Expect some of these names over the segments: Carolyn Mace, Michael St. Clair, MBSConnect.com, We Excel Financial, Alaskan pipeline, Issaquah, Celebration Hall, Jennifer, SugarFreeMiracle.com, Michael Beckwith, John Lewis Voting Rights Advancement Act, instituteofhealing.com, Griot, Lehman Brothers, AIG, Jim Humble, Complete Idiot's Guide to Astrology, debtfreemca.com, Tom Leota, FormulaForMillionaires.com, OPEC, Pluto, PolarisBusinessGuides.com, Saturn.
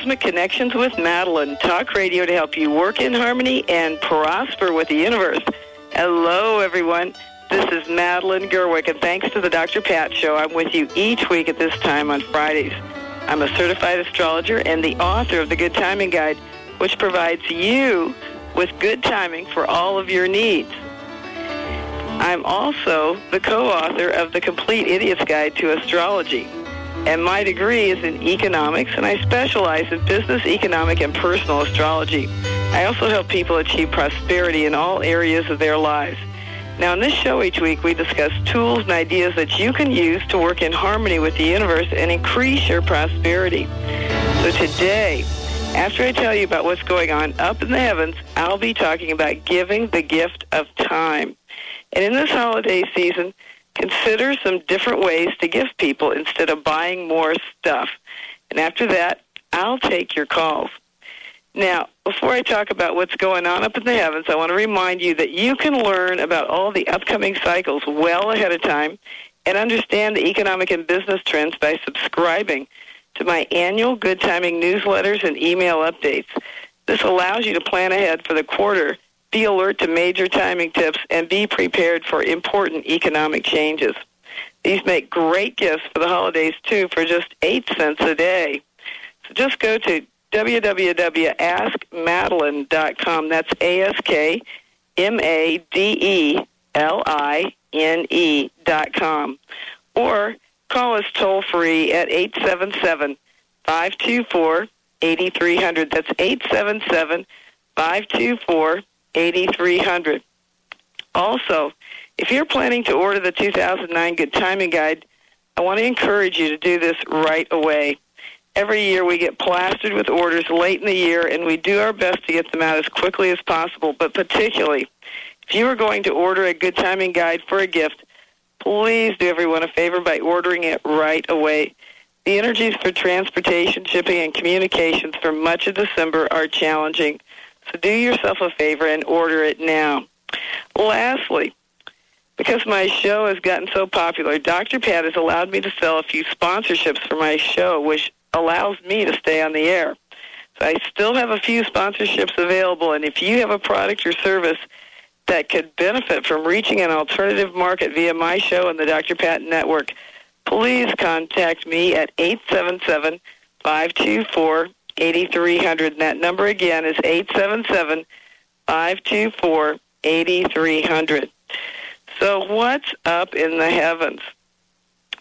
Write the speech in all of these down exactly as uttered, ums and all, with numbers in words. Cosmic Connections with Madeline, talk radio to help you work in harmony and prosper with the universe. Hello, everyone. This is Madeline Gerwick, and thanks to the Doctor Pat Show, I'm with you each week at this time on Fridays. I'm a certified astrologer and the author of the Good Timing Guide, which provides you with good timing for all of your needs. I'm also the co-author of the Complete Idiot's Guide to Astrology, and my degree is in economics, and I specialize in business, economic, and personal astrology. I also help people achieve prosperity in all areas of their lives. Now, in this show each week, we discuss tools and ideas that you can use to work in harmony with the universe and increase your prosperity. So today, after I tell you about what's going on up in the heavens, I'll be talking about giving the gift of time. And in this holiday season, consider some different ways to give people instead of buying more stuff. And after that, I'll take your calls. Now, before I talk about what's going on up in the heavens, I want to remind you that you can learn about all the upcoming cycles well ahead of time and understand the economic and business trends by subscribing to my annual Good Timing newsletters and email updates. This allows you to plan ahead for the quarter, be alert to major timing tips, and be prepared for important economic changes. These make great gifts for the holidays, too, for just eight cents a day. So just go to w w w dot ask madeline dot com. That's A S K M A D E L I N E dot com. Or call us toll-free at eight seven seven, five two four, eight three zero zero. That's eight seven seven, five two four, eight three zero zero. eighty-three hundred. Also, if you're planning to order the two thousand nine Good Timing Guide, I want to encourage you to do this right away. Every year we get plastered with orders late in the year, and we do our best to get them out as quickly as possible. But particularly, if you are going to order a Good Timing Guide for a gift, please do everyone a favor by ordering it right away. The energies for transportation, shipping, and communications for much of December are challenging. So do yourself a favor and order it now. Lastly, because my show has gotten so popular, Doctor Pat has allowed me to sell a few sponsorships for my show, which allows me to stay on the air. So I still have a few sponsorships available, and if you have a product or service that could benefit from reaching an alternative market via my show and the Doctor Pat Network, please contact me at eight seven seven, five two four, eight three zero zero. eighty-three hundred. And that number again is eight seven seven, five two four, eight three zero zero. So what's up in the heavens?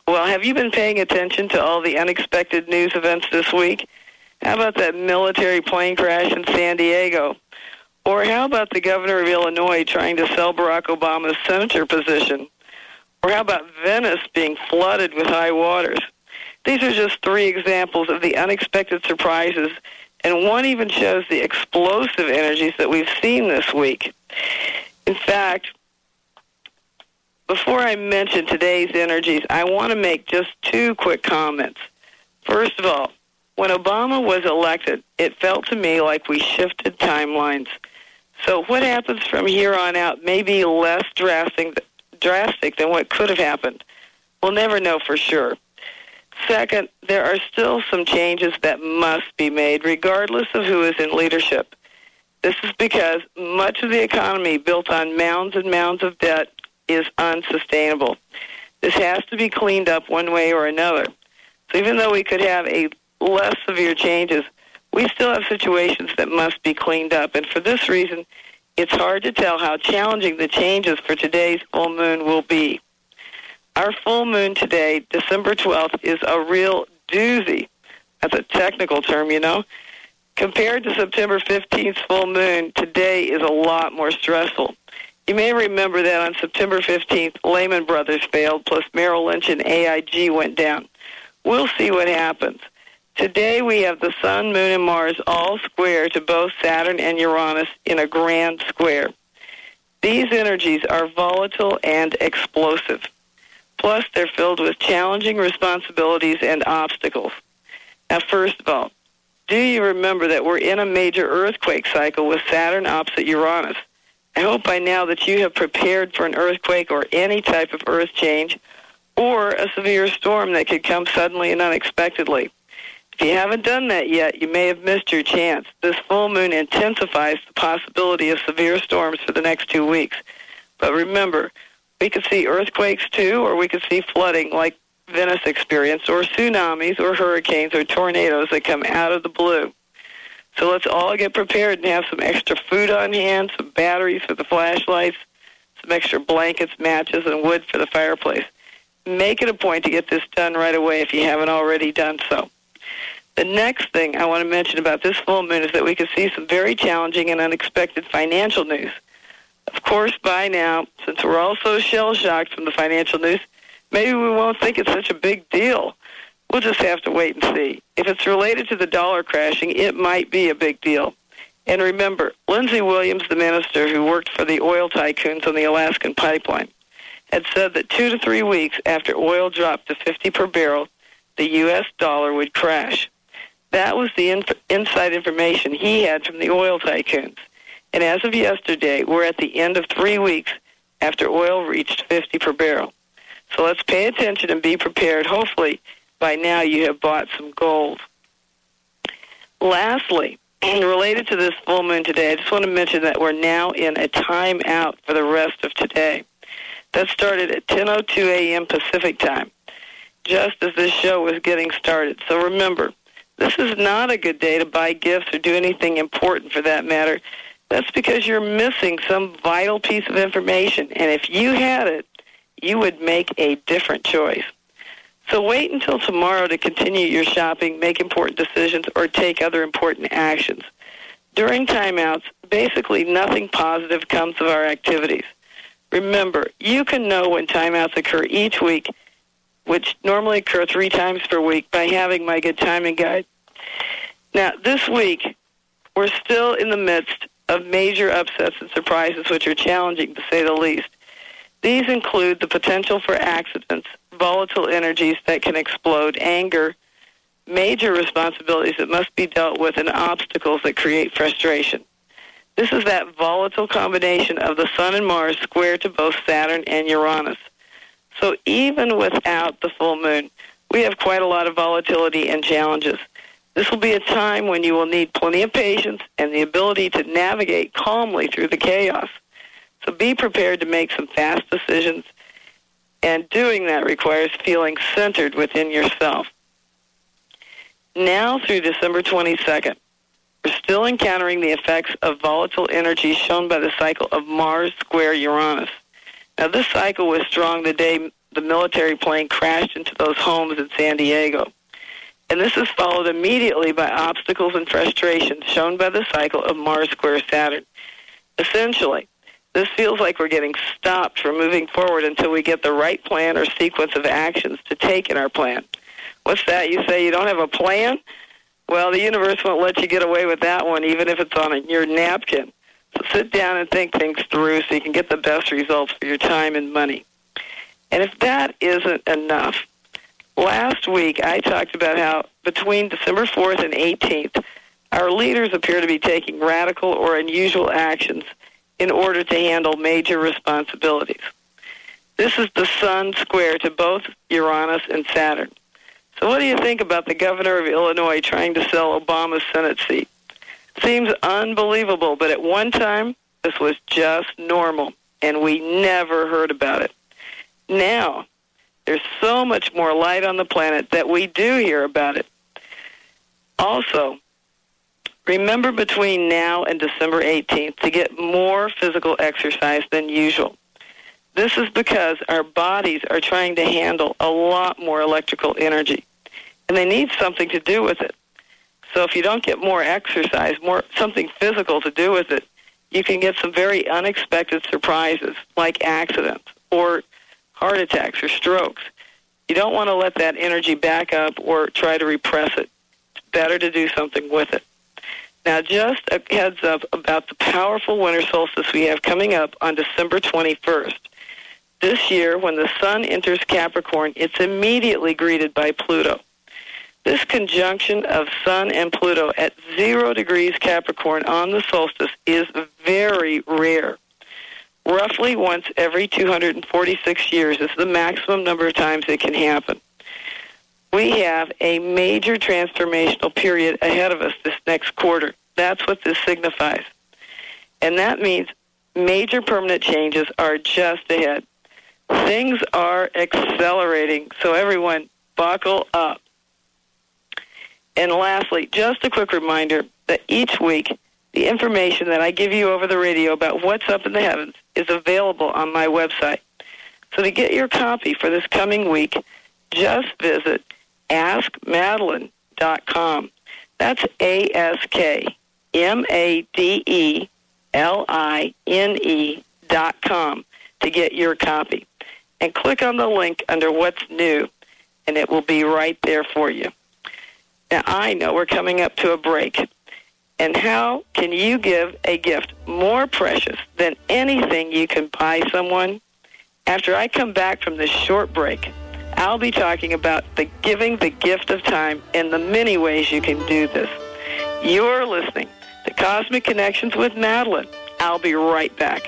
Well, have you been paying attention to all the unexpected news events this week? How about that military plane crash in San Diego? Or how about the governor of Illinois trying to sell Barack Obama's senator position? Or how about Venice being flooded with high waters? These are just three examples of the unexpected surprises, and one even shows the explosive energies that we've seen this week. In fact, before I mention today's energies, I want to make just two quick comments. First of all, when Obama was elected, it felt to me like we shifted timelines. So what happens from here on out may be less drastic, drastic than what could have happened. We'll never know for sure. Second, there are still some changes that must be made, regardless of who is in leadership. This is because much of the economy built on mounds and mounds of debt is unsustainable. This has to be cleaned up one way or another. So even though we could have a less severe changes, we still have situations that must be cleaned up. And for this reason, it's hard to tell how challenging the changes for today's full moon will be. Our full moon today, December twelfth, is a real doozy. That's a technical term, you know. Compared to September fifteenth's full moon, today is a lot more stressful. You may remember that on September fifteenth, Lehman Brothers failed, plus Merrill Lynch and A I G went down. We'll see what happens. Today we have the Sun, Moon, and Mars all square to both Saturn and Uranus in a grand square. These energies are volatile and explosive. Plus, they're filled with challenging responsibilities and obstacles. Now, first of all, do you remember that we're in a major earthquake cycle with Saturn opposite Uranus? I hope by now that you have prepared for an earthquake or any type of earth change or a severe storm that could come suddenly and unexpectedly. If you haven't done that yet, you may have missed your chance. This full moon intensifies the possibility of severe storms for the next two weeks. But remember, we could see earthquakes too, or we could see flooding like Venice experienced, or tsunamis, or hurricanes, or tornadoes that come out of the blue. So let's all get prepared and have some extra food on hand, some batteries for the flashlights, some extra blankets, matches, and wood for the fireplace. Make it a point to get this done right away if you haven't already done so. The next thing I want to mention about this full moon is that we could see some very challenging and unexpected financial news. Of course, by now, since we're all so shell-shocked from the financial news, maybe we won't think it's such a big deal. We'll just have to wait and see. If it's related to the dollar crashing, it might be a big deal. And remember, Lindsey Williams, the minister who worked for the oil tycoons on the Alaskan pipeline, had said that two to three weeks after oil dropped to fifty per barrel, the U S dollar would crash. That was the inf- inside information he had from the oil tycoons. And as of yesterday, we're at the end of three weeks after oil reached fifty per barrel. So let's pay attention and be prepared. Hopefully, by now you have bought some gold. Lastly, and related to this full moon today, I just want to mention that we're now in a time out for the rest of today. That started at ten oh two a.m. Pacific time, just as this show was getting started. So remember, this is not a good day to buy gifts or do anything important for that matter. That's because you're missing some vital piece of information, and if you had it, you would make a different choice. So wait until tomorrow to continue your shopping, make important decisions, or take other important actions. During timeouts, basically nothing positive comes of our activities. Remember, you can know when timeouts occur each week, which normally occur three times per week, by having my Good Timing Guide. Now, this week, we're still in the midst of major upsets and surprises, which are challenging, to say the least. These include the potential for accidents, volatile energies that can explode, anger, major responsibilities that must be dealt with, and obstacles that create frustration. This is that volatile combination of the Sun and Mars square to both Saturn and Uranus. So even without the full moon, we have quite a lot of volatility and challenges. This will be a time when you will need plenty of patience and the ability to navigate calmly through the chaos. So be prepared to make some fast decisions, and doing that requires feeling centered within yourself. Now through December twenty-second, we're still encountering the effects of volatile energy shown by the cycle of Mars square Uranus. Now this cycle was strong the day the military plane crashed into those homes in San Diego. And this is followed immediately by obstacles and frustrations shown by the cycle of Mars square Saturn. Essentially, this feels like we're getting stopped from moving forward until we get the right plan or sequence of actions to take in our plan. What's that? You say you don't have a plan? Well, the universe won't let you get away with that one, even if it's on your napkin. So sit down and think things through so you can get the best results for your time and money. And if that isn't enough, last week I talked about how between December fourth and eighteenth, our leaders appear to be taking radical or unusual actions in order to handle major responsibilities. This is the Sun square to both Uranus and Saturn. So what do you think about the governor of Illinois trying to sell Obama's Senate seat? Seems unbelievable, but at one time, this was just normal, and we never heard about it. Now, there's so much more light on the planet that we do hear about it. Also, remember between now and December eighteenth to get more physical exercise than usual. This is because our bodies are trying to handle a lot more electrical energy, and they need something to do with it. So if you don't get more exercise, more something physical to do with it, you can get some very unexpected surprises like accidents or heart attacks or strokes. You don't want to let that energy back up or try to repress it. It's better to do something with it. Now, just a heads up about the powerful winter solstice we have coming up on December twenty-first. This year, when the Sun enters Capricorn, it's immediately greeted by Pluto. This conjunction of Sun and Pluto at zero degrees Capricorn on the solstice is very rare. Roughly once every two hundred forty-six years is the maximum number of times it can happen. we have a major transformational period ahead of us this next quarter. That's what this signifies. And that means major permanent changes are just ahead. Things are accelerating, so everyone buckle up. And lastly, just a quick reminder that each week, the information that I give you over the radio about what's up in the heavens is available on my website. So to get your copy for this coming week, just visit ask madeline dot com. That's A S K M A D E L I N E dot com to get your copy. And click on the link under What's New, and it will be right there for you. Now, I know we're coming up to a break. And how can you give a gift more precious than anything you can buy someone? After I come back from this short break, I'll be talking about the giving the gift of time and the many ways you can do this. You're listening to Cosmic Connections with Madeline. I'll be right back.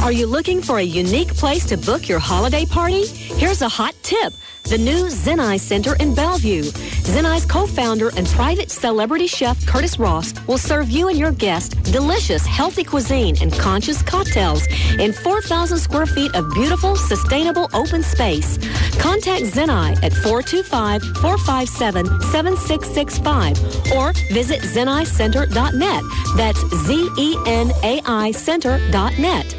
Are you looking for a unique place to book your holiday party? Here's a hot tip. The new Zenai Center in Bellevue. Zenai's co-founder and private celebrity chef Curtis Ross will serve you and your guests delicious, healthy cuisine and conscious cocktails in four thousand square feet of beautiful, sustainable open space. Contact Zenai at four two five, four five seven, seven six six five or visit Zenai Center dot net. That's Z E N A I Center dot net.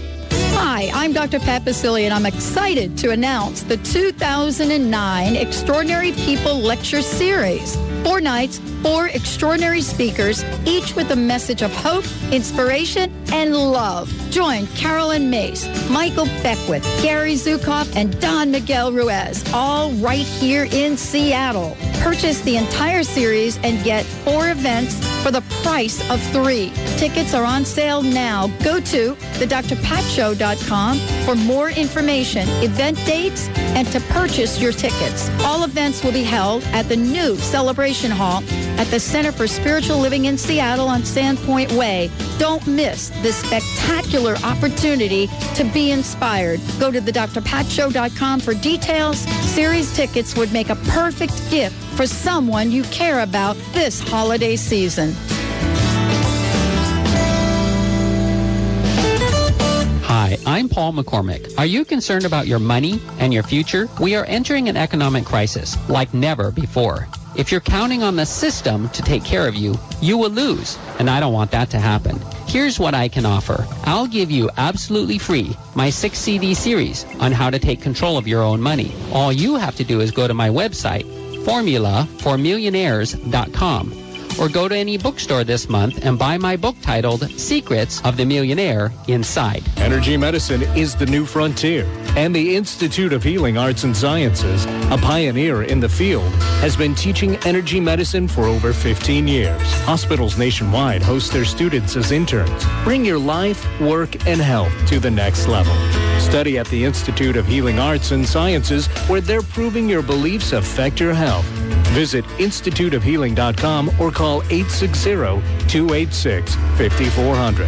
Hi, I'm Doctor Pat Basile, and I'm excited to announce the two thousand nine Extraordinary People Lecture Series. Four nights, four extraordinary speakers, each with a message of hope, inspiration, and love. Join Carolyn Mace, Michael Beckwith, Gary Zukoff, and Don Miguel Ruiz, all right here in Seattle. Purchase the entire series and get four events for the price of three. Tickets are on sale now. Go to the dr pat show dot com for more information, event dates, and to purchase your tickets. All events will be held at the new Celebration Hall at the Center for Spiritual Living in Seattle on Sandpoint Way. Don't miss this spectacular opportunity to be inspired. Go to the dr pat show dot com for details. Series tickets would make a perfect gift for someone you care about this holiday season. Hi, I'm Paul McCormick. Are you concerned about your money and your future? We are entering an economic crisis like never before. If you're counting on the system to take care of you, you will lose, and I don't want that to happen. Here's what I can offer. I'll give you absolutely free my six C D series on how to take control of your own money. All you have to do is go to my website, formula for millionaires dot com, or go to any bookstore this month and buy my book titled Secrets of the Millionaire Inside. Energy medicine is the new frontier, and the Institute of Healing Arts and Sciences, a pioneer in the field, has been teaching energy medicine for over fifteen years. Hospitals nationwide host their students as interns. Bring your life, work, and health to the next level. Study at the Institute of Healing Arts and Sciences, where they're proving your beliefs affect your health. Visit institute of healing dot com or call eight six zero, two eight six, five four zero zero.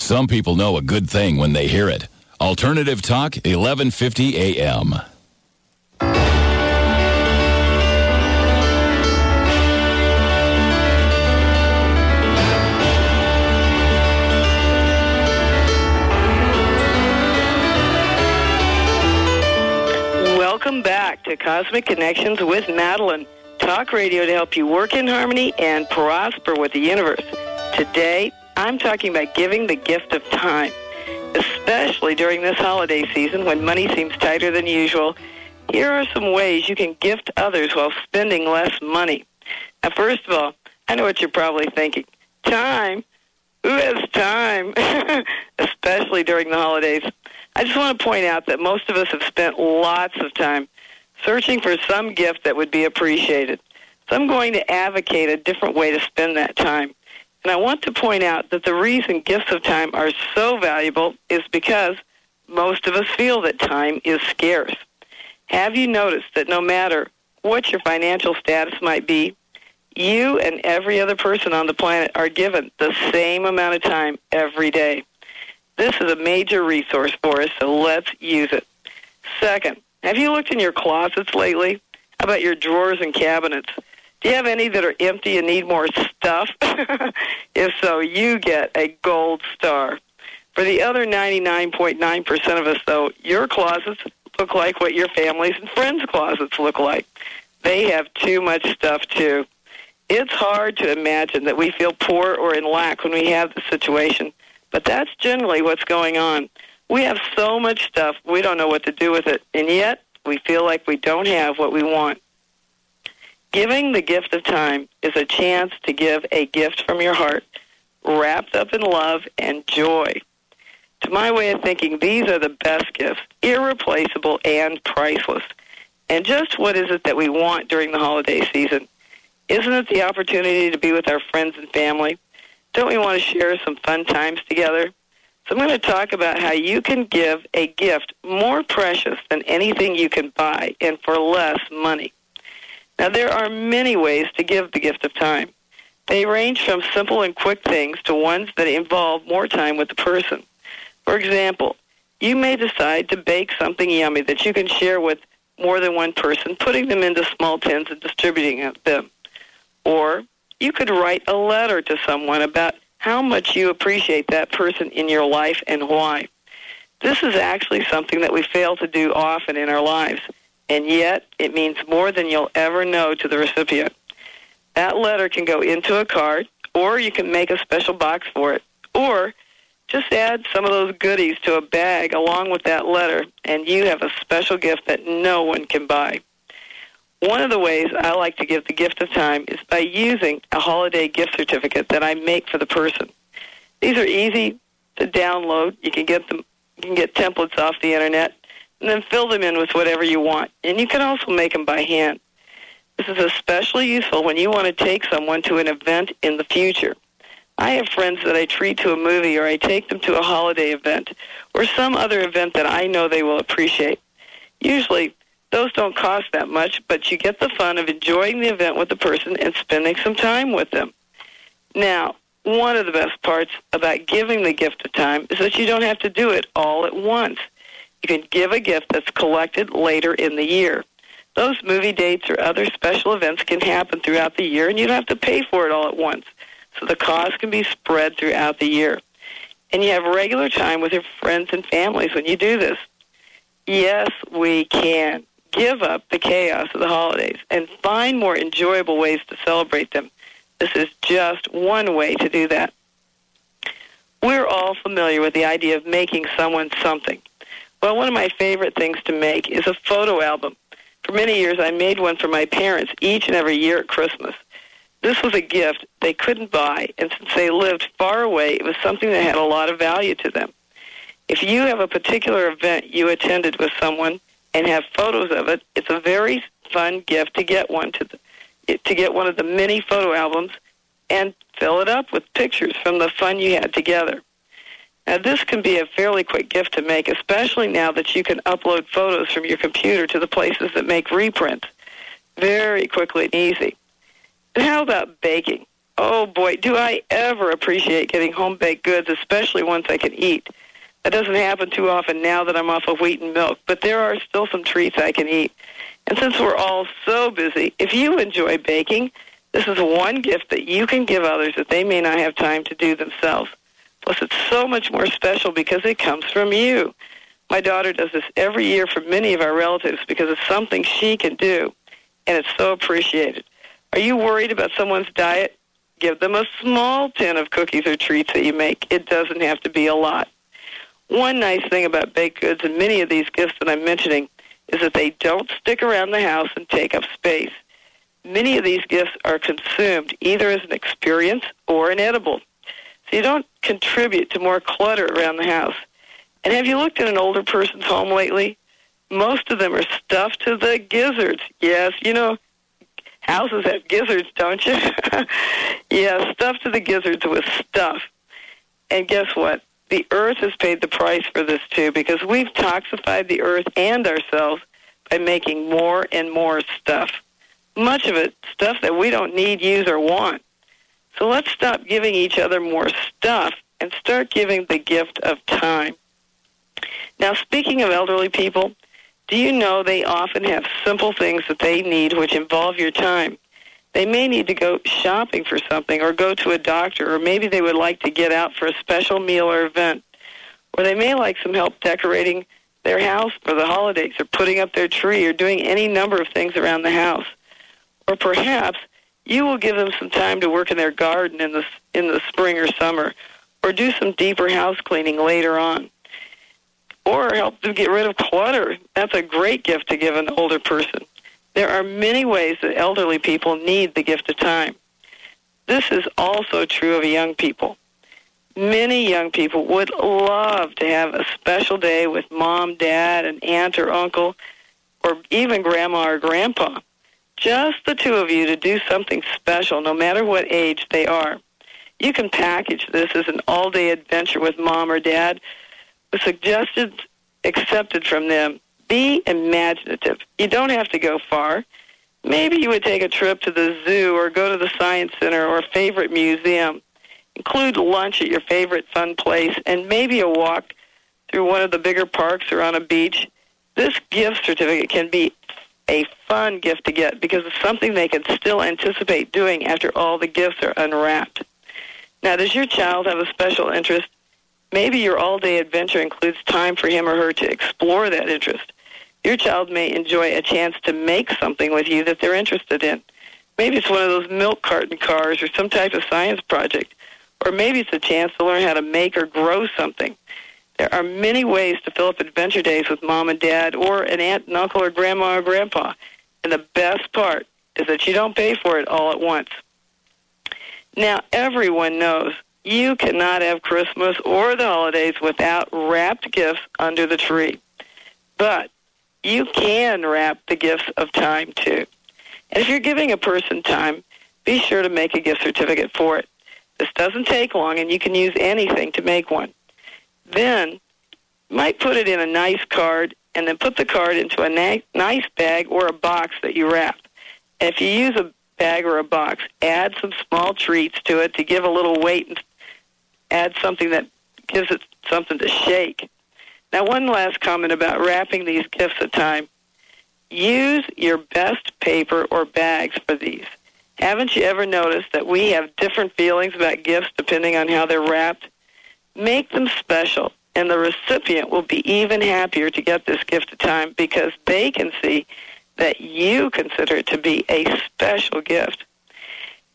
Some people know a good thing when they hear it. Alternative Talk, eleven fifty A M. Welcome back to Cosmic Connections with Madeline. Talk radio to help you work in harmony and prosper with the universe. Today, I'm talking about giving the gift of time. especially during this holiday season when money seems tighter than usual, here are some ways you can gift others while spending less money. Now, first of all, I know what you're probably thinking. Time? Who has time? Especially during the holidays. I just want to point out that most of us have spent lots of time searching for some gift that would be appreciated. So I'm going to advocate a different way to spend that time. And I want to point out that the reason gifts of time are so valuable is because most of us feel that time is scarce. Have you noticed that no matter what your financial status might be, you and every other person on the planet are given the same amount of time every day? This is a major resource for us, so let's use it. Second, have you looked in your closets lately? How about your drawers and cabinets? Do you have any that are empty and need more stuff? If so, you get a gold star. For the other ninety-nine point nine percent of us, though, your closets look like what your family's and friends' closets look like. They have too much stuff, too. It's hard to imagine that we feel poor or in lack when we have the situation, but that's generally what's going on. We have so much stuff, we don't know what to do with it, and yet we feel like we don't have what we want. Giving the gift of time is a chance to give a gift from your heart, wrapped up in love and joy. To my way of thinking, these are the best gifts, irreplaceable and priceless. And just what is it that we want during the holiday season? Isn't it the opportunity to be with our friends and family? Don't we want to share some fun times together? So I'm going to talk about how you can give a gift more precious than anything you can buy and for less money. Now, there are many ways to give the gift of time. They range from simple and quick things to ones that involve more time with the person. For example, you may decide to bake something yummy that you can share with more than one person, putting them into small tins and distributing them. Or you could write a letter to someone about how much you appreciate that person in your life and why. This is actually something that we fail to do often in our lives. And yet, it means more than you'll ever know to the recipient. That letter can go into a card, or you can make a special box for it, or just add some of those goodies to a bag along with that letter, and you have a special gift that no one can buy. One of the ways I like to give the gift of time is by using a holiday gift certificate that I make for the person. These are easy to download. You can get them, you can get templates off the internet, and then fill them in with whatever you want. And you can also make them by hand. This is especially useful when you want to take someone to an event in the future. I have friends that I treat to a movie, or I take them to a holiday event, or some other event that I know they will appreciate. Usually, those don't cost that much, but you get the fun of enjoying the event with the person and spending some time with them. Now, one of the best parts about giving the gift of time is that you don't have to do it all at once. You can give a gift that's collected later in the year. Those movie dates or other special events can happen throughout the year, and you don't have to pay for it all at once. So the cost can be spread throughout the year. And you have regular time with your friends and families when you do this. Yes, we can. Give up the chaos of the holidays and find more enjoyable ways to celebrate them. This is just one way to do that. We're all familiar with the idea of making someone something. Well, one of my favorite things to make is a photo album. For many years, I made one for my parents each and every year at Christmas. This was a gift they couldn't buy, and since they lived far away, it was something that had a lot of value to them. If you have a particular event you attended with someone and have photos of it, it's a very fun gift to get one to the, to get one of the many photo albums and fill it up with pictures from the fun you had together. Now, this can be a fairly quick gift to make, especially now that you can upload photos from your computer to the places that make reprints very quickly and easy. And how about baking? Oh, boy, do I ever appreciate getting home-baked goods, especially ones I can eat. That doesn't happen too often now that I'm off of wheat and milk, but there are still some treats I can eat. And since we're all so busy, if you enjoy baking, this is one gift that you can give others that they may not have time to do themselves. Plus, it's so much more special because it comes from you. My daughter does this every year for many of our relatives because it's something she can do, and it's so appreciated. Are you worried about someone's diet? Give them a small tin of cookies or treats that you make. It doesn't have to be a lot. One nice thing about baked goods and many of these gifts that I'm mentioning is that they don't stick around the house and take up space. Many of these gifts are consumed either as an experience or an edible, so you don't contribute to more clutter around the house. And have you looked at an older person's home lately? Most of them are stuffed to the gizzards. Yes, you know, houses have gizzards, don't you? Yeah, stuffed to the gizzards with stuff. And guess what? The earth has paid the price for this, too, because we've toxified the earth and ourselves by making more and more stuff. Much of it stuff that we don't need, use, or want. So let's stop giving each other more stuff and start giving the gift of time. Now, speaking of elderly people, do you know they often have simple things that they need which involve your time? They may need to go shopping for something or go to a doctor, or maybe they would like to get out for a special meal or event, or they may like some help decorating their house for the holidays or putting up their tree or doing any number of things around the house. Or perhaps you will give them some time to work in their garden in the, in the spring or summer, or do some deeper house cleaning later on. Or help them get rid of clutter. That's a great gift to give an older person. There are many ways that elderly people need the gift of time. This is also true of young people. Many young people would love to have a special day with mom, dad, an aunt or uncle, or even grandma or grandpa. Just the two of you to do something special, no matter what age they are. You can package this as an all-day adventure with mom or dad. Suggestions accepted from them. Be imaginative. You don't have to go far. Maybe you would take a trip to the zoo or go to the science center or favorite museum. Include lunch at your favorite fun place and maybe a walk through one of the bigger parks or on a beach. This gift certificate can be a fun gift to get because it's something they can still anticipate doing after all the gifts are unwrapped. Now, does your child have a special interest? Maybe your all-day adventure includes time for him or her to explore that interest. Your child may enjoy a chance to make something with you that they're interested in. Maybe it's one of those milk carton cars or some type of science project. Or maybe it's a chance to learn how to make or grow something. There are many ways to fill up adventure days with mom and dad or an aunt and uncle or grandma or grandpa. And the best part is that you don't pay for it all at once. Now, everyone knows you cannot have Christmas or the holidays without wrapped gifts under the tree. But you can wrap the gifts of time, too. And if you're giving a person time, be sure to make a gift certificate for it. This doesn't take long, and you can use anything to make one. Then you might put it in a nice card, and then put the card into a na- nice bag or a box that you wrap. And if you use a bag or a box, add some small treats to it to give a little weight and add something that gives it something to shake. Now, one last comment about wrapping these gifts at time. Use your best paper or bags for these. Haven't you ever noticed that we have different feelings about gifts depending on how they're wrapped? Make them special, and the recipient will be even happier to get this gift at time because they can see that you consider it to be a special gift.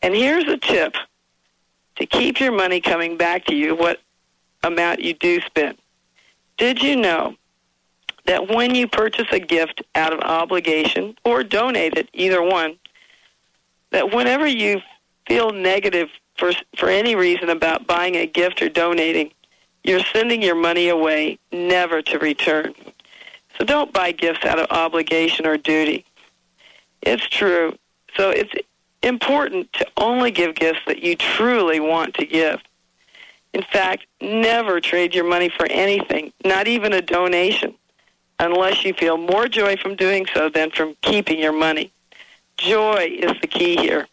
And here's a tip to keep your money coming back to you, what amount you do spend. Did you know that when you purchase a gift out of obligation or donate it, either one, that whenever you feel negative for for any reason about buying a gift or donating, you're sending your money away, never to return. So don't buy gifts out of obligation or duty. It's true. So it's important to only give gifts that you truly want to give. In fact, never trade your money for anything, not even a donation, unless you feel more joy from doing so than from keeping your money. Joy is the key here.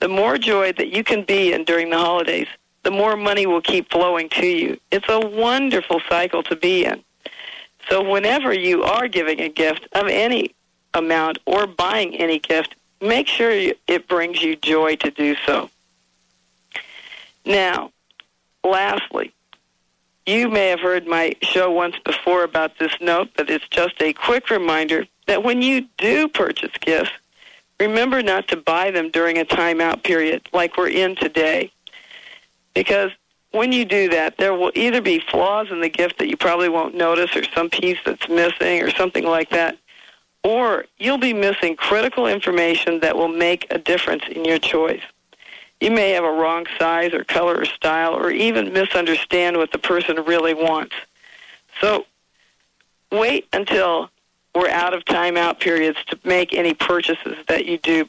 The more joy that you can be in during the holidays, the more money will keep flowing to you. It's a wonderful cycle to be in. So whenever you are giving a gift of any amount or buying any gift, make sure it brings you joy to do so. Now, lastly, you may have heard my show once before about this note, but it's just a quick reminder that when you do purchase gifts, remember not to buy them during a timeout period like we're in today, because when you do that, there will either be flaws in the gift that you probably won't notice, or some piece that's missing or something like that, or you'll be missing critical information that will make a difference in your choice. You may have a wrong size or color or style, or even misunderstand what the person really wants. So wait until we're out of timeout periods to make any purchases that you do,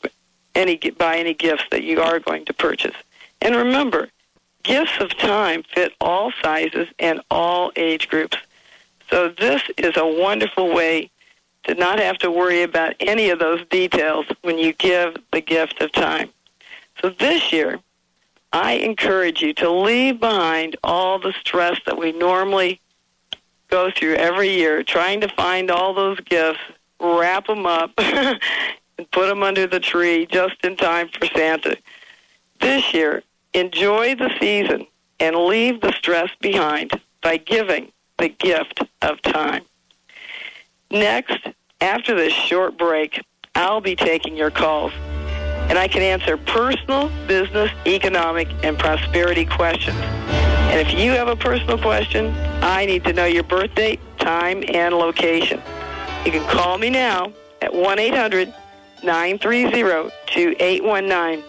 any buy any gifts that you are going to purchase. And remember, gifts of time fit all sizes and all age groups. So this is a wonderful way to not have to worry about any of those details when you give the gift of time. So this year, I encourage you to leave behind all the stress that we normally go through every year, trying to find all those gifts, wrap them up, and put them under the tree just in time for Santa. This year, enjoy the season and leave the stress behind by giving the gift of time. Next, after this short break, I'll be taking your calls. And I can answer personal, business, economic, and prosperity questions. And if you have a personal question, I need to know your birth date, time, and location. You can call me now at one eight hundred nine three zero two eight one nine.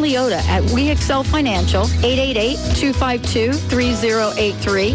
Leota at We Excel Financial, eight eight eight, two five two, three zero eight. Three,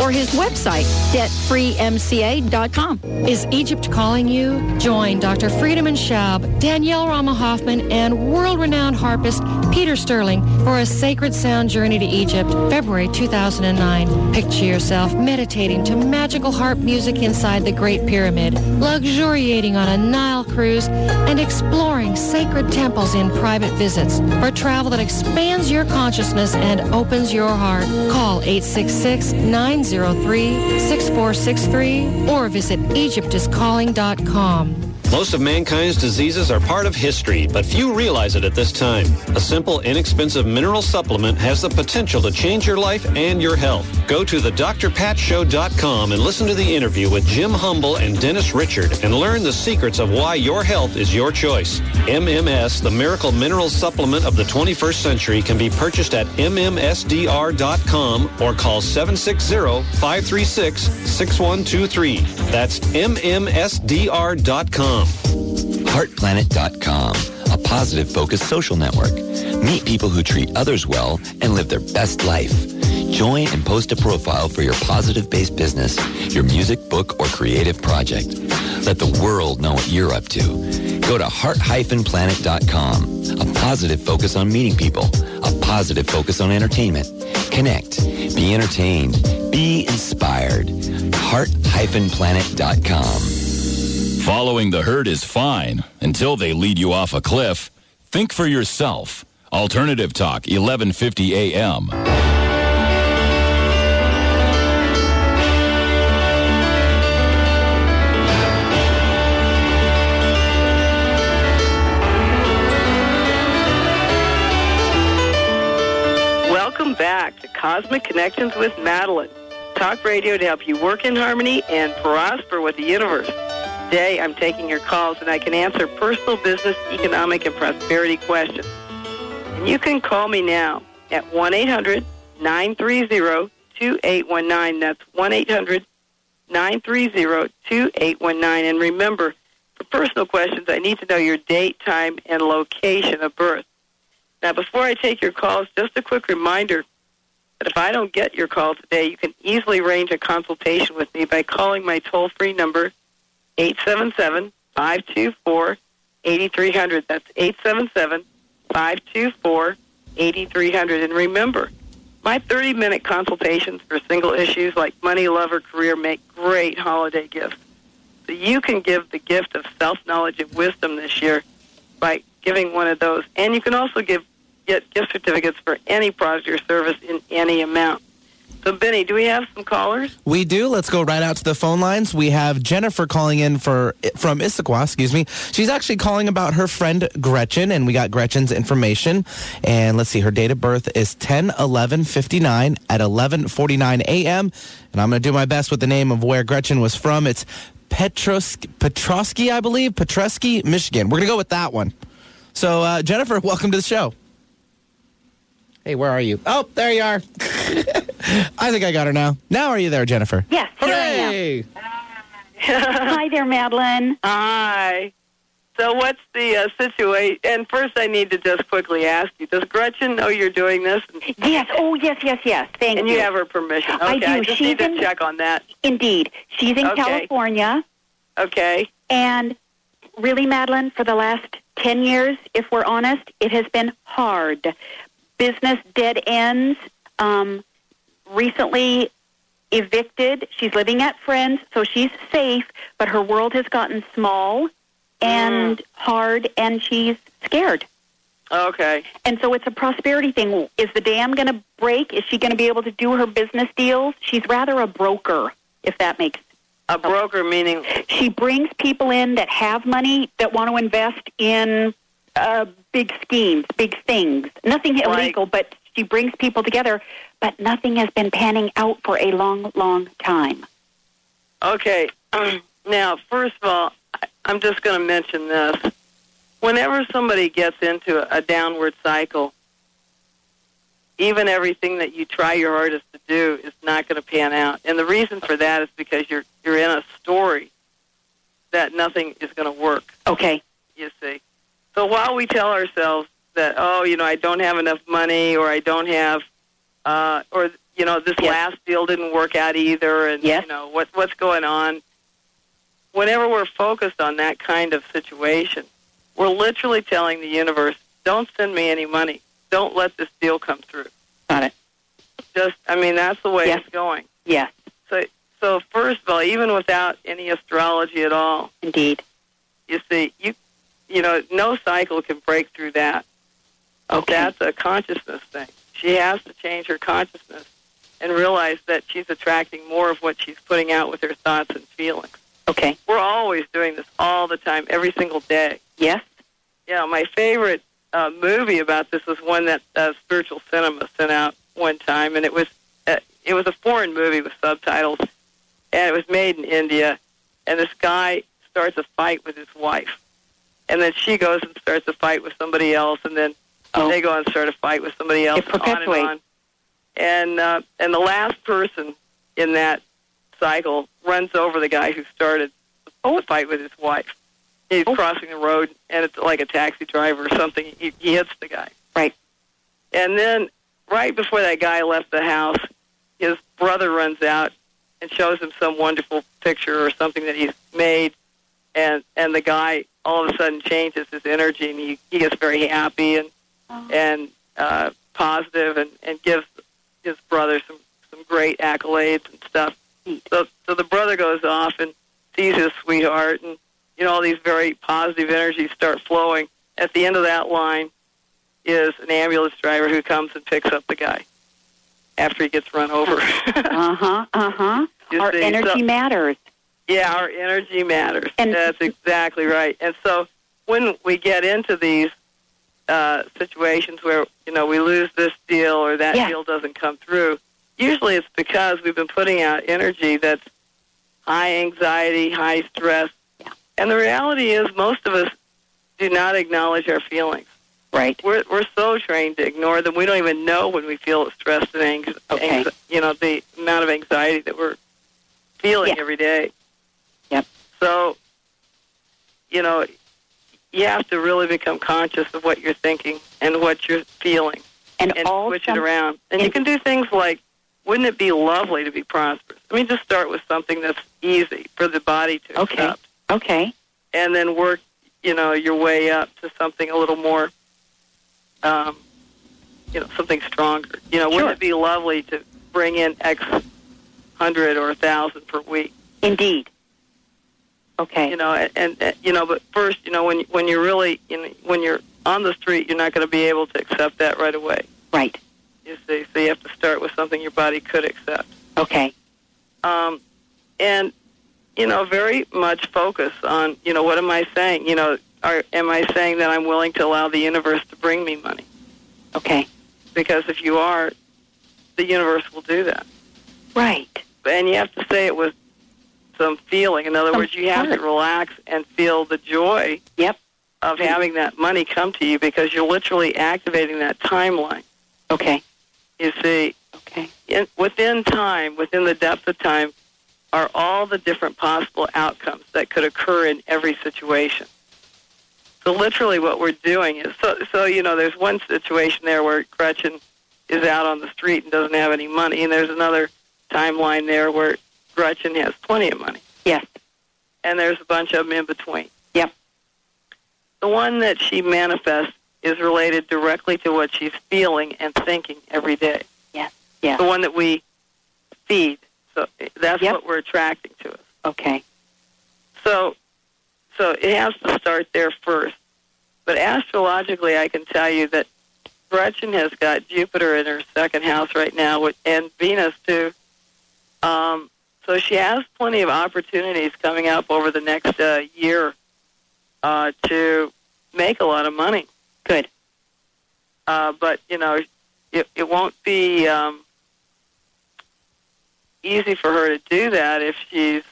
or his website, debt free m c a dot com. Is Egypt calling you? Join Doctor Friedemann Schaub, Danielle Rama Hoffman, and world-renowned harpist Peter Sterling for a sacred sound journey to Egypt, February two thousand nine. Picture yourself meditating to magical harp music inside the Great Pyramid, luxuriating on a Nile cruise, and exploring sacred temples in private visits for travel that expands your consciousness and opens your heart. Call eight six six, nine zero three, six four six three or visit Egypt is calling dot com. Most of mankind's diseases are part of history, but few realize it at this time. A simple, inexpensive mineral supplement has the potential to change your life and your health. Go to the D R Pat Show dot com and listen to the interview with Jim Humble and Dennis Richard and learn the secrets of why your health is your choice. M M S, the miracle mineral supplement of the twenty-first century, can be purchased at m m s d r dot com or call seven six zero, five three six, six one two three. That's m m s d r dot com. Heart Planet dot com, a positive-focused social network. Meet people who treat others well and live their best life. Join and post a profile for your positive-based business, your music, book, or creative project. Let the world know what you're up to. Go to heart planet dot com. A positive focus on meeting people. A positive focus on entertainment. Connect. Be entertained. Be inspired. heart planet dot com. Following the herd is fine until they lead you off a cliff. Think for yourself. Alternative Talk, eleven fifty a m back to Cosmic Connections with Madeline. Talk radio to help you work in harmony and prosper with the universe. Today, I'm taking your calls, and I can answer personal, business, economic, and prosperity questions. And you can call me now at one eight hundred nine three zero two eight one nine. That's one eight hundred nine three zero two eight one nine. And remember, for personal questions, I need to know your date, time, and location of birth. Now, before I take your calls, just a quick reminder that if I don't get your call today, you can easily arrange a consultation with me by calling my toll-free number, eight seven seven five two four eight three zero zero. That's eight seven seven five two four eight three zero zero. And remember, my thirty-minute consultations for single issues like money, love, or career make great holiday gifts. So you can give the gift of self-knowledge and wisdom this year by giving one of those. And you can also give get gift certificates for any product or service in any amount. So, Benny, do we have some callers? We do. Let's go right out to the phone lines. We have Jennifer calling in for from Issaquah, excuse me. She's actually calling about her friend Gretchen, and we got Gretchen's information. And let's see, her date of birth is ten eleven fifty-nine at eleven forty-nine a.m. And I'm going to do my best with the name of where Gretchen was from. It's Petros- Petrosky, I believe, Petresky, Michigan. We're going to go with that one. So, uh, Jennifer, welcome to the show. Hey, where are you? Oh, there you are. I think I got her now. Now are you there, Jennifer? Yes, hooray! Here I am. Hi there, Madeline. Hi. So what's the uh, situation? And first I need to just quickly ask you, does Gretchen know you're doing this? Yes. Oh, yes, yes, yes. Thank and you. And you have her permission. Okay, I do. I just she's need to in, check on that. Indeed. She's in okay. California. Okay. And really, Madeline, for the last ten years, if we're honest, it has been hard. Business dead ends, um, recently evicted. She's living at friends, so she's safe, but her world has gotten small and mm. hard, and she's scared. Okay. And so it's a prosperity thing. Is the dam going to break? Is she going to be able to do her business deals? She's rather a broker, if that makes sense. A broker meaning? She brings people in that have money that want to invest in Uh, big schemes, big things. Nothing illegal, right. But she brings people together. But nothing has been panning out for a long, long time. Okay. Um, now, first of all, I'm just going to mention this. Whenever somebody gets into a, a downward cycle, even everything that you try your hardest to do is not going to pan out. And the reason for that is because you're you're in a story that nothing is going to work. Okay. You see. So while we tell ourselves that, oh, you know, I don't have enough money, or I don't have, uh, or, you know, this yes. last deal didn't work out either, and, yes. you know, what, what's going on, whenever we're focused on that kind of situation, we're literally telling the universe, don't send me any money. Don't let this deal come through. Got it. Just, I mean, that's the way yes. it's going. Yes. So, so first of all, even without any astrology at all. Indeed. You see, you... You know, no cycle can break through that. Okay. That's a consciousness thing. She has to change her consciousness and realize that she's attracting more of what she's putting out with her thoughts and feelings. Okay. We're always doing this all the time, every single day. Yes. Yeah, my favorite uh, movie about this was one that uh, Spiritual Cinema sent out one time, and it was uh, it was a foreign movie with subtitles, and it was made in India, and this guy starts a fight with his wife. And then she goes and starts a fight with somebody else, and then oh. they go and start a fight with somebody else, and on and on. And, uh, and the last person in that cycle runs over the guy who started the fight with his wife. He's oh. crossing the road, and it's like a taxi driver or something. He, he hits the guy. Right. And then right before that guy left the house, his brother runs out and shows him some wonderful picture or something that he's made, and, and the guy... all of a sudden changes his energy, and he, he gets very happy and oh. and uh, positive and, and gives his brother some, some great accolades and stuff. So, so the brother goes off and sees his sweetheart, and, you know, all these very positive energies start flowing. At the end of that line is an ambulance driver who comes and picks up the guy after he gets run over. uh-huh, uh-huh. Our see, energy so, matters. Yeah, our energy matters. And that's exactly right. And so when we get into these uh, situations where, you know, we lose this deal or that yeah. deal doesn't come through, usually it's because we've been putting out energy that's high anxiety, high stress. Yeah. And the reality is most of us do not acknowledge our feelings. Right. We're we're so trained to ignore them. We don't even know when we feel stressed and ang- okay. ang- you know, the amount of anxiety that we're feeling yeah. every day. Yep. So, you know, you have to really become conscious of what you're thinking and what you're feeling and, and all switch some- it around. And, and you can do things like, wouldn't it be lovely to be prosperous? I mean, just start with something that's easy for the body to okay. accept. Okay. And then work, you know, your way up to something a little more, um, you know, something stronger. You know, sure. wouldn't it be lovely to bring in X hundred or a thousand per week? Indeed. Okay. You know, and, and you know, but first, you know, when when you're really, you know, when you're on the street, you're not going to be able to accept that right away. Right. You see, so you have to start with something your body could accept. Okay. Um, and you know, very much focus on, you know, what am I saying? You know, are, am I saying that I'm willing to allow the universe to bring me money? Okay. Because if you are, the universe will do that. Right. And you have to say it with some feeling. In other words, you have to relax and feel the joy yep. of having that money come to you because you're literally activating that timeline. Okay. You see, okay. In, within time, within the depth of time, are all the different possible outcomes that could occur in every situation. So literally what we're doing is, so, so you know, there's one situation there where Gretchen is out on the street and doesn't have any money, and there's another timeline there where Gretchen has plenty of money. Yes. And there's a bunch of them in between. Yep. The one that she manifests is related directly to what she's feeling and thinking every day. Yes. Yes. The one that we feed. So that's yep. what we're attracting to us. Okay. So so it has to start there first. But astrologically, I can tell you that Gretchen has got Jupiter in her second house right now, and Venus, too. Um, so she has plenty of opportunities coming up over the next uh, year uh, to make a lot of money. Good. Uh, but, you know, it, it won't be um, easy for her to do that if she's,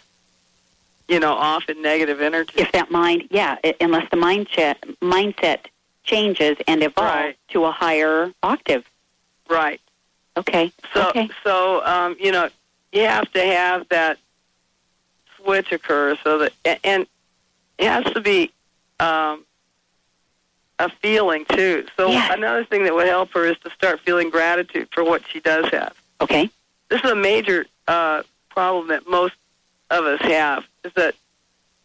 you know, off in negative energy. If that mind, yeah, it, unless the mind ch- mindset changes and evolves right. to a higher octave. Right. Okay. So, okay. so um, you know, you have to have that switch occur so that, and it has to be um, a feeling too. So yes. another thing that would help her is to start feeling gratitude for what she does have. Okay. This is a major uh, problem that most of us have, is that,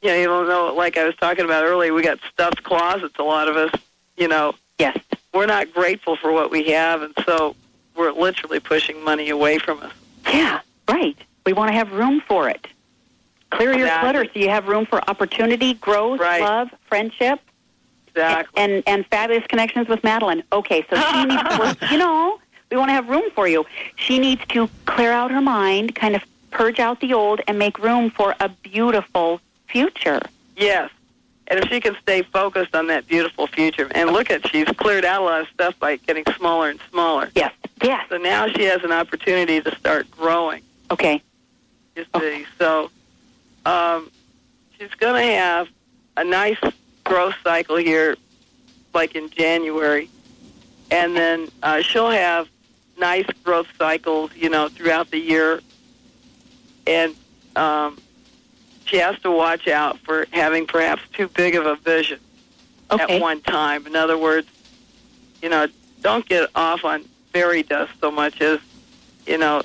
you know, you don't know, like I was talking about earlier, we got stuffed closets, a lot of us, you know. Yes. We're not grateful for what we have, and so we're literally pushing money away from us. Yeah, right. We want to have room for it. Clear exactly. your clutter so you have room for opportunity, growth, right. love, friendship. Exactly. And, and, and fabulous connections with Madeline. Okay, so she needs to work, you know. We want to have room for you. She needs to clear out her mind, kind of purge out the old, and make room for a beautiful future. Yes. And if she can stay focused on that beautiful future, and look at, she's cleared out a lot of stuff by getting smaller and smaller. Yes. Yes. So now she has an opportunity to start growing. Okay. You see, okay. so um, she's going to have a nice growth cycle here, like in January, and then uh, she'll have nice growth cycles, you know, throughout the year. And um, she has to watch out for having perhaps too big of a vision okay. at one time. In other words, you know, don't get off on fairy dust so much as, you know,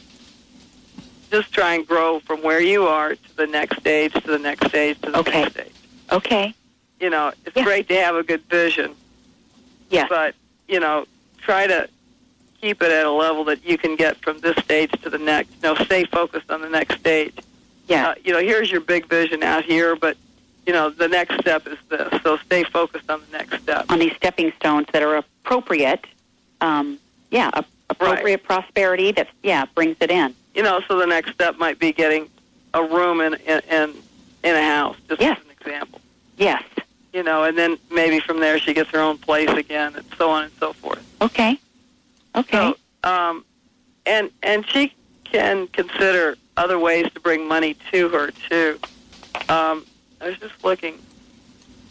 just try and grow from where you are to the next stage, to the next stage, to the okay. next stage. Okay. You know, it's yeah. great to have a good vision. Yeah. But, you know, try to keep it at a level that you can get from this stage to the next. You know, stay focused on the next stage. Yeah. Uh, you know, here's your big vision out here, but, you know, the next step is this. So stay focused on the next step. On these stepping stones that are appropriate, um, yeah, a- appropriate right. prosperity that, yeah, brings it in. You know, so the next step might be getting a room in in, in, in a house, just yes. as an example. Yes. you know, and then maybe from there she gets her own place again, and so on and so forth. Okay. Okay. So, um, and and she can consider other ways to bring money to her too. Um, I was just looking.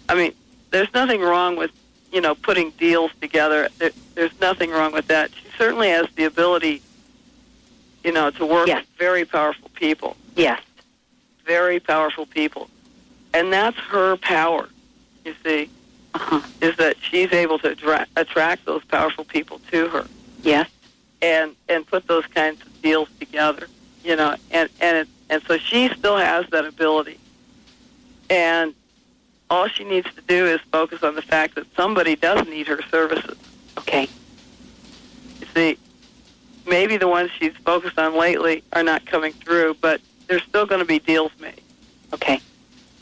I mean, there's nothing wrong with, you know, putting deals together. There, there's nothing wrong with that. She certainly has the ability, you know, to work yes. with very powerful people. Yes. Very powerful people. And that's her power, you see, uh-huh. is that she's able to attra- attract those powerful people to her. Yes. And and put those kinds of deals together, you know, and, and, it, and so she still has that ability. And all she needs to do is focus on the fact that somebody does need her services. Okay. You see, maybe the ones she's focused on lately are not coming through, but there's still going to be deals made. Okay.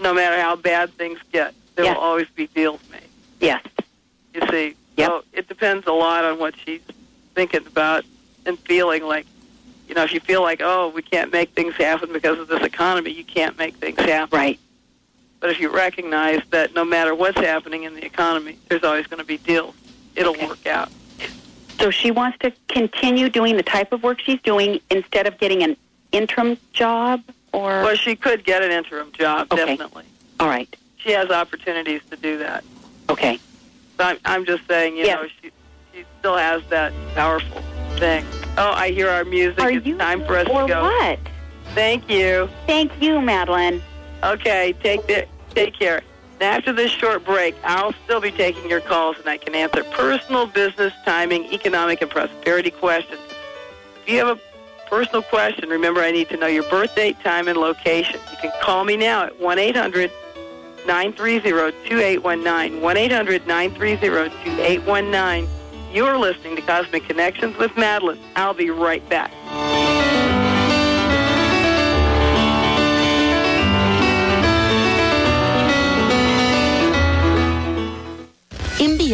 No matter how bad things get, there yes. will always be deals made. Yes. You see, yep. so it depends a lot on what she's thinking about and feeling like. You know, if you feel like, oh, we can't make things happen because of this economy, you can't make things happen. Right. But if you recognize that no matter what's happening in the economy, there's always going to be deals, it'll okay. work out. So she wants to continue doing the type of work she's doing instead of getting an interim job? Or Well, she could get an interim job, okay. definitely. All right. She has opportunities to do that. Okay. So I'm, I'm just saying, you yes. know, she, she still has that powerful thing. Oh, I hear our music. Are it's you, time for us or to go. What? Thank you. Thank you, Madeline. Okay, take the, take care. Now, after this short break, I'll still be taking your calls, and I can answer personal, business, timing, economic, and prosperity questions. If you have a personal question, remember I need to know your birth date, time, and location. You can call me now at one eight hundred nine three zero two eight one nine, one eight hundred nine three zero two eight one nine. You're listening to Cosmic Connections with Madeline. I'll be right back. M B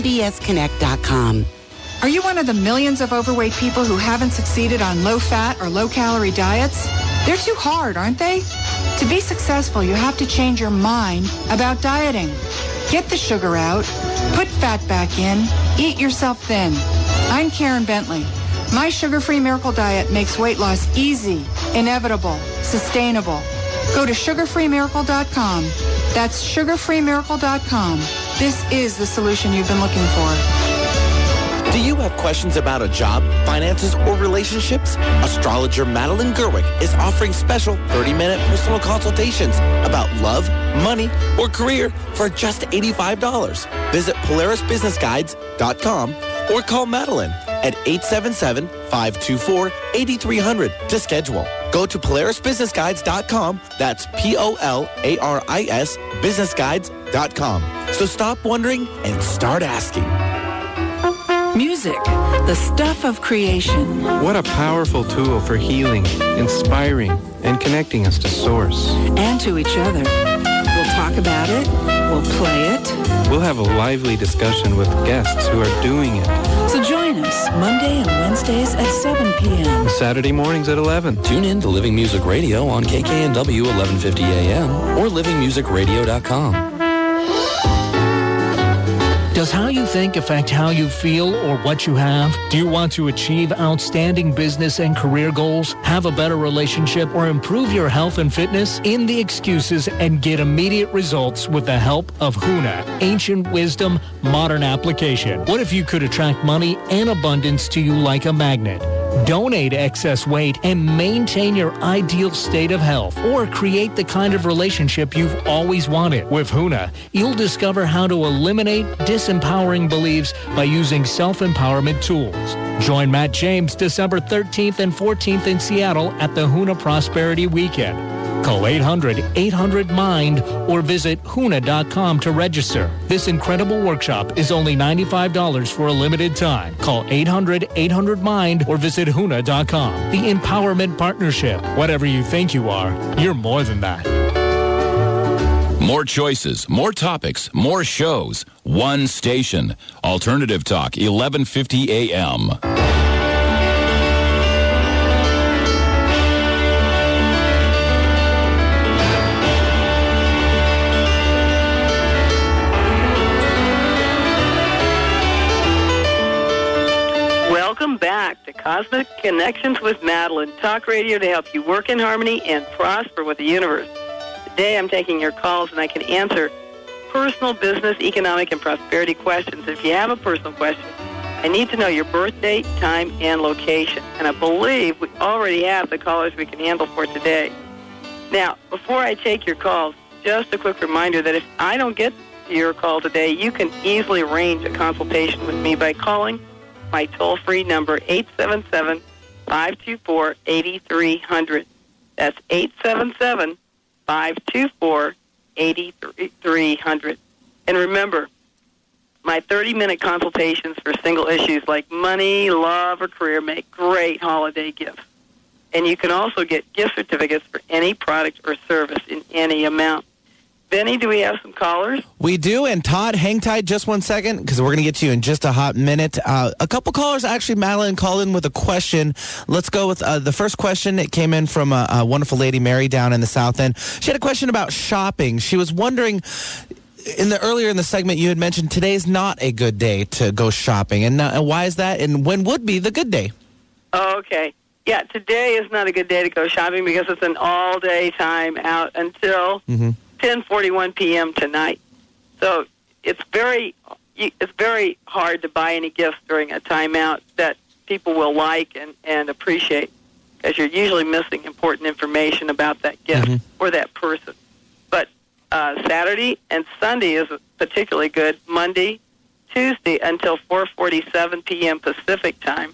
B S Connect dot com. Are you one of the millions of overweight people who haven't succeeded on low-fat or low-calorie diets? They're too hard, aren't they? To be successful, you have to change your mind about dieting. Get the sugar out, put fat back in, eat yourself thin. I'm Karen Bentley. My Sugar-Free Miracle Diet makes weight loss easy, inevitable, sustainable. Go to Sugar Free Miracle dot com. That's Sugar Free Miracle dot com. This is the solution you've been looking for. Do you have questions about a job, finances, or relationships? Astrologer Madeline Gerwick is offering special thirty-minute personal consultations about love, money, or career for just eighty-five dollars. Visit Polaris Business Guides dot com or call Madeline at eight seven seven, five two four, eight three zero zero to schedule. Go to Polaris Business Guides dot com. That's P O L A R I S Business Guides dot com. So stop wondering and start asking. Music, the stuff of creation. What a powerful tool for healing, inspiring, and connecting us to Source. And to each other. We'll talk about it. We'll play it. We'll have a lively discussion with guests who are doing it. So join us Monday and Wednesdays at seven p.m. and Saturday mornings at eleven. Tune in to Living Music Radio on K K N W eleven fifty a.m. or living music radio dot com. Does how you think affect how you feel or what you have? Do you want to achieve outstanding business and career goals, have a better relationship, or improve your health and fitness? End the excuses and get immediate results with the help of HUNA, Ancient Wisdom, Modern Application. What if you could attract money and abundance to you like a magnet? Donate excess weight and maintain your ideal state of health, or create the kind of relationship you've always wanted. With HUNA, you'll discover how to eliminate disempowering beliefs by using self-empowerment tools. Join Matt James December thirteenth and fourteenth in Seattle at the HUNA Prosperity Weekend. Call eight hundred eight hundred MIND or visit H U N A dot com to register. This incredible workshop is only ninety-five dollars for a limited time. Call eight hundred eight hundred MIND or visit H U N A dot com. The Empowerment Partnership. Whatever you think you are, you're more than that. More choices, more topics, more shows. One station. Alternative Talk, eleven fifty a.m. Welcome back to Cosmic Connections with Madeline, talk radio to help you work in harmony and prosper with the universe. Today I'm taking your calls and I can answer personal, business, economic, and prosperity questions. If you have a personal question, I need to know your birth date, time, and location. And I believe we already have the callers we can handle for today. Now, before I take your calls, just a quick reminder that if I don't get to your call today, you can easily arrange a consultation with me by calling my toll-free number, eight seven seven, five two four, eight three zero zero. That's eight seven seven, five two four, eight three zero zero. And remember, my thirty-minute consultations for single issues like money, love, or career make great holiday gifts. And you can also get gift certificates for any product or service in any amount. Benny, do we have some callers? We do, and Todd, hang tight just one second because we're going to get to you in just a hot minute. Uh, a couple callers, actually, Madeline called in with a question. Let's go with uh, the first question. It came in from a, a wonderful lady, Mary, down in the South End. She had a question about shopping. She was wondering, in the earlier in the segment, you had mentioned today's not a good day to go shopping, and, uh, and why is that, and when would be the good day? Oh, okay. Yeah, today is not a good day to go shopping because it's an all-day time out until Mm-hmm. ten forty-one p.m. tonight. So it's very it's very hard to buy any gifts during a timeout that people will like and, and appreciate because you're usually missing important information about that gift mm-hmm. or that person. But uh, Saturday and Sunday is particularly good. Monday, Tuesday until four forty-seven p.m. Pacific time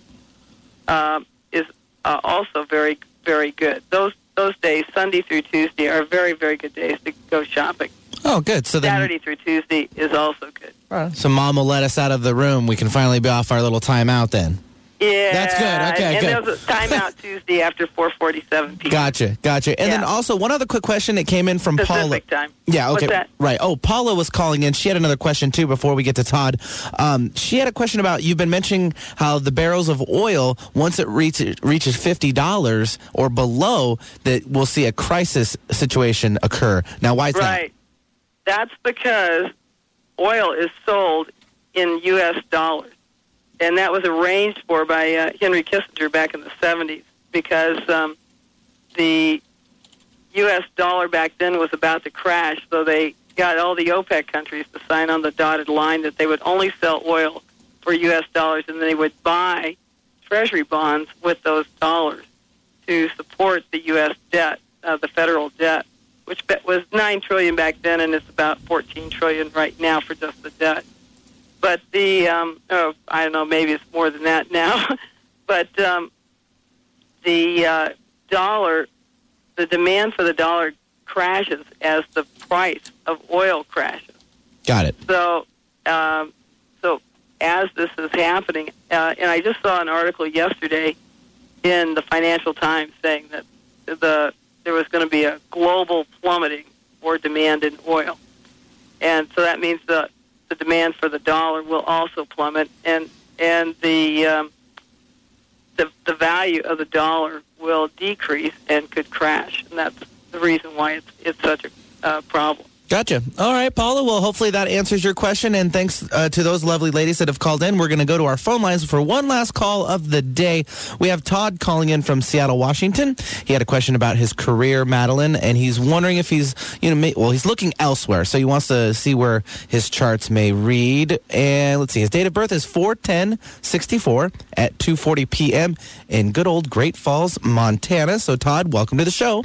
uh, is uh, also very, very good. Those Those days, Sunday through Tuesday, are very, very good days to go shopping. Oh, good. So then, Saturday through Tuesday is also good. Right. So Mom will let us out of the room. We can finally be off our little timeout then. Yeah. That's good. Okay, and good. And there's a timeout Tuesday after four forty-seven p.m. Gotcha, gotcha. And yeah. then also, one other quick question that came in from Pacific Paula. Pacific time. Yeah, okay. What's that? Right. Oh, Paula was calling in. She had another question, too, before we get to Todd. Um, she had a question about, you've been mentioning how the barrels of oil, once it reach, reaches fifty dollars or below, that we'll see a crisis situation occur. Now, why is that? Right. That's because oil is sold in U S dollars. And that was arranged for by uh, Henry Kissinger back in the seventies because um, the U S dollar back then was about to crash, so they got all the OPEC countries to sign on the dotted line that they would only sell oil for U S dollars, and they would buy Treasury bonds with those dollars to support the U S debt, uh, the federal debt, which was nine trillion dollars back then, and it's about fourteen trillion dollars right now for just the debt. But the, um, oh, I don't know, maybe it's more than that now. but um, the uh, dollar, the demand for the dollar crashes as the price of oil crashes. Got it. So, um, so as this is happening, uh, and I just saw an article yesterday in the Financial Times saying that the there was going to be a global plummeting for demand in oil, and so that means the the demand for the dollar will also plummet, and and the, um, the the value of the dollar will decrease and could crash, and that's the reason why it's it's such a uh, problem. Gotcha. All right, Paula. Well, hopefully that answers your question, and thanks uh, to those lovely ladies that have called in. We're going to go to our phone lines for one last call of the day. We have Todd calling in from Seattle, Washington. He had a question about his career, Madeline, and he's wondering if he's, you know, well, he's looking elsewhere, so he wants to see where his charts may read. And let's see, his date of birth is four ten sixty-four at two forty p.m. in good old Great Falls, Montana. So, Todd, welcome to the show.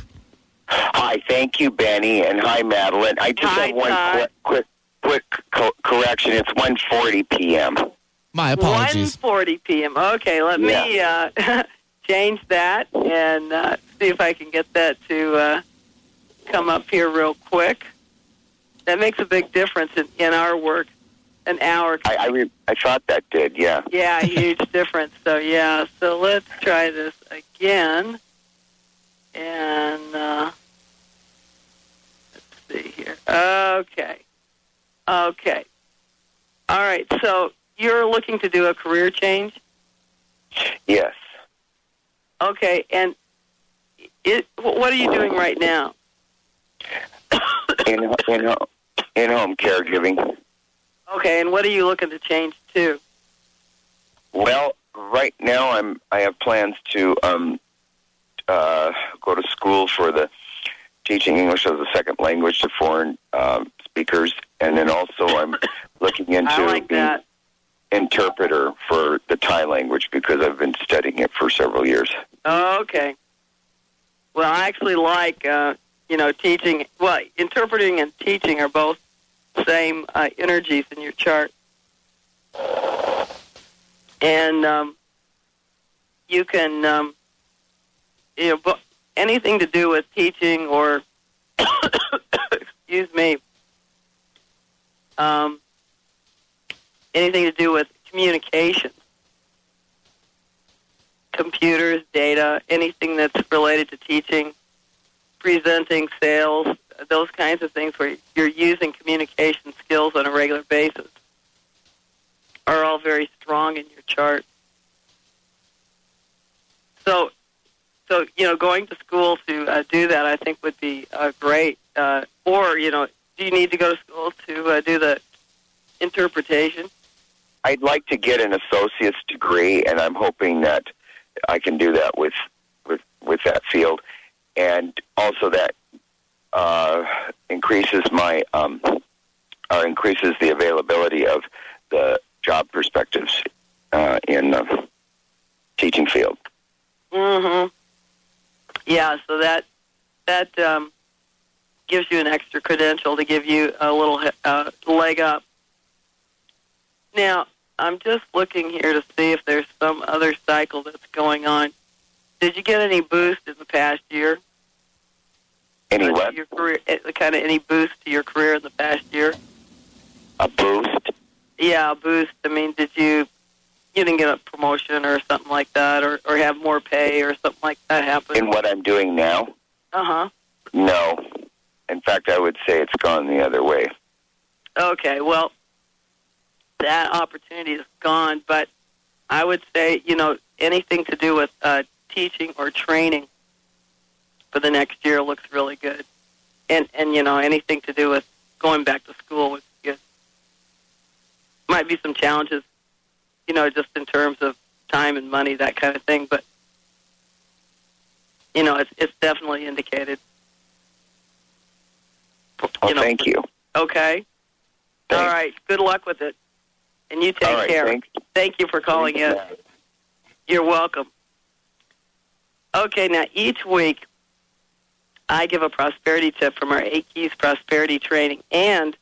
Hi, thank you, Benny, and hi, Madeline. I just hi, have one Todd. quick quick, quick co- correction. It's one forty p.m. My apologies. one forty p.m. Okay, let yeah. me uh, change that and uh, see if I can get that to uh, come up here real quick. That makes a big difference in, in our work. An hour. I I, re- I thought that did, yeah. Yeah, huge difference. So, yeah. So let's try this again. And uh, let's see here. Okay. Okay. All right. So you're looking to do a career change? Yes. Okay. And it, what are you doing right now? in, in, in home caregiving. Okay, and what are you looking to change to? Well, right now I'm I have plans to um, uh, go to school for the teaching English as a second language to foreign um, speakers, and then also I'm looking into I like being that. interpreter for the Thai language because I've been studying it for several years. Oh, okay. Well, I actually like uh, you know teaching. Well, interpreting and teaching are both same uh, energies in your chart, and um, you can um, you know, anything to do with teaching or excuse me, um, anything to do with communication, computers, data, anything that's related to teaching, presenting, sales. Those kinds of things where you're using communication skills on a regular basis are all very strong in your chart. So, so you know, going to school to uh, do that, I think, would be uh, great. Uh, or, you know, do you need to go to school to uh, do the interpretation? I'd like to get an associate's degree, and I'm hoping that I can do that with with, with that field, and also that Uh, increases my um, or increases the availability of the job perspectives uh, in the teaching field. Mm-hmm. Yeah, so that that um, gives you an extra credential to give you a little uh, leg up. Now, I'm just looking here to see if there's some other cycle that's going on. Did you get any boost in the past year? Any what? Your career, kind of any boost to your career in the past year? A boost? Yeah, a boost. I mean, did you, you didn't get a promotion or something like that, or, or have more pay or something like that happen? In what I'm doing now? Uh-huh. No. In fact, I would say it's gone the other way. Okay, well, that opportunity is gone, but I would say, you know, anything to do with uh, teaching or training for the next year looks really good. And, and you know, anything to do with going back to school would be good. Might be some challenges, you know, just in terms of time and money, that kind of thing. But, you know, it's, it's definitely indicated. You oh, know, thank you. Okay. Thanks. All right. Good luck with it. And you take right, care. Thanks. Thank you for calling thanks. in. You're welcome. Okay, now each week, I give a prosperity tip from our Eight Keys Prosperity Training, and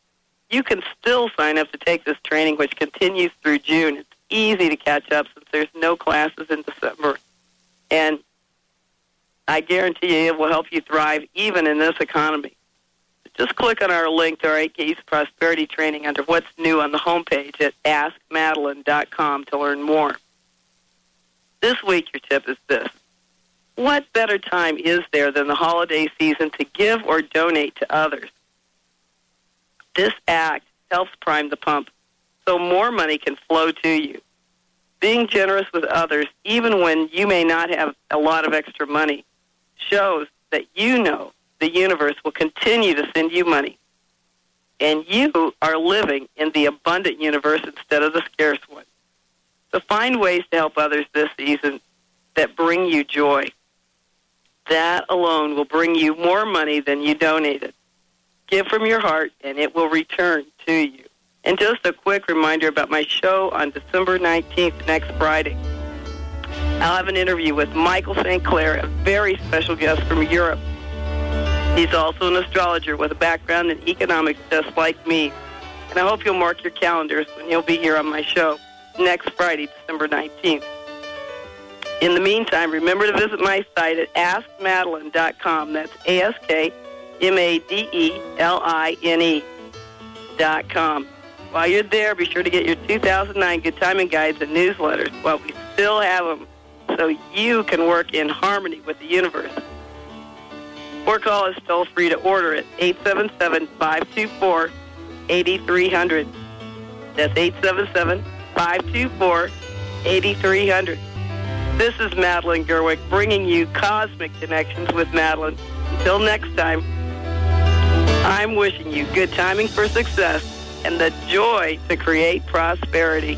you can still sign up to take this training, which continues through June. It's easy to catch up since there's no classes in December, and I guarantee you it will help you thrive even in this economy. Just click on our link to our Eight Keys Prosperity Training under What's New on the homepage at ask madeline dot com to learn more. This week, your tip is this. What better time is there than the holiday season to give or donate to others? This act helps prime the pump so more money can flow to you. Being generous with others, even when you may not have a lot of extra money, shows that you know the universe will continue to send you money. And you are living in the abundant universe instead of the scarce one. So find ways to help others this season that bring you joy. That alone will bring you more money than you donated. Give from your heart, and it will return to you. And just a quick reminder about my show on December nineteenth, next Friday. I'll have an interview with Michael Saint Clair, a very special guest from Europe. He's also an astrologer with a background in economics just like me. And I hope you'll mark your calendars when you'll be here on my show next Friday, December nineteenth. In the meantime, remember to visit my site at ask madeline dot com. That's A S K M A D E L I N E dot com. While you're there, be sure to get your two thousand nine Good Timing Guides and newsletters while we still have them, so you can work in harmony with the universe. Or call us toll free to order at eight seven seven, five two four, eight three zero zero. That's eight seven seven, five two four, eight three zero zero. This is Madeline Gerwick bringing you Cosmic Connections with Madeline. Until next time, I'm wishing you good timing for success and the joy to create prosperity.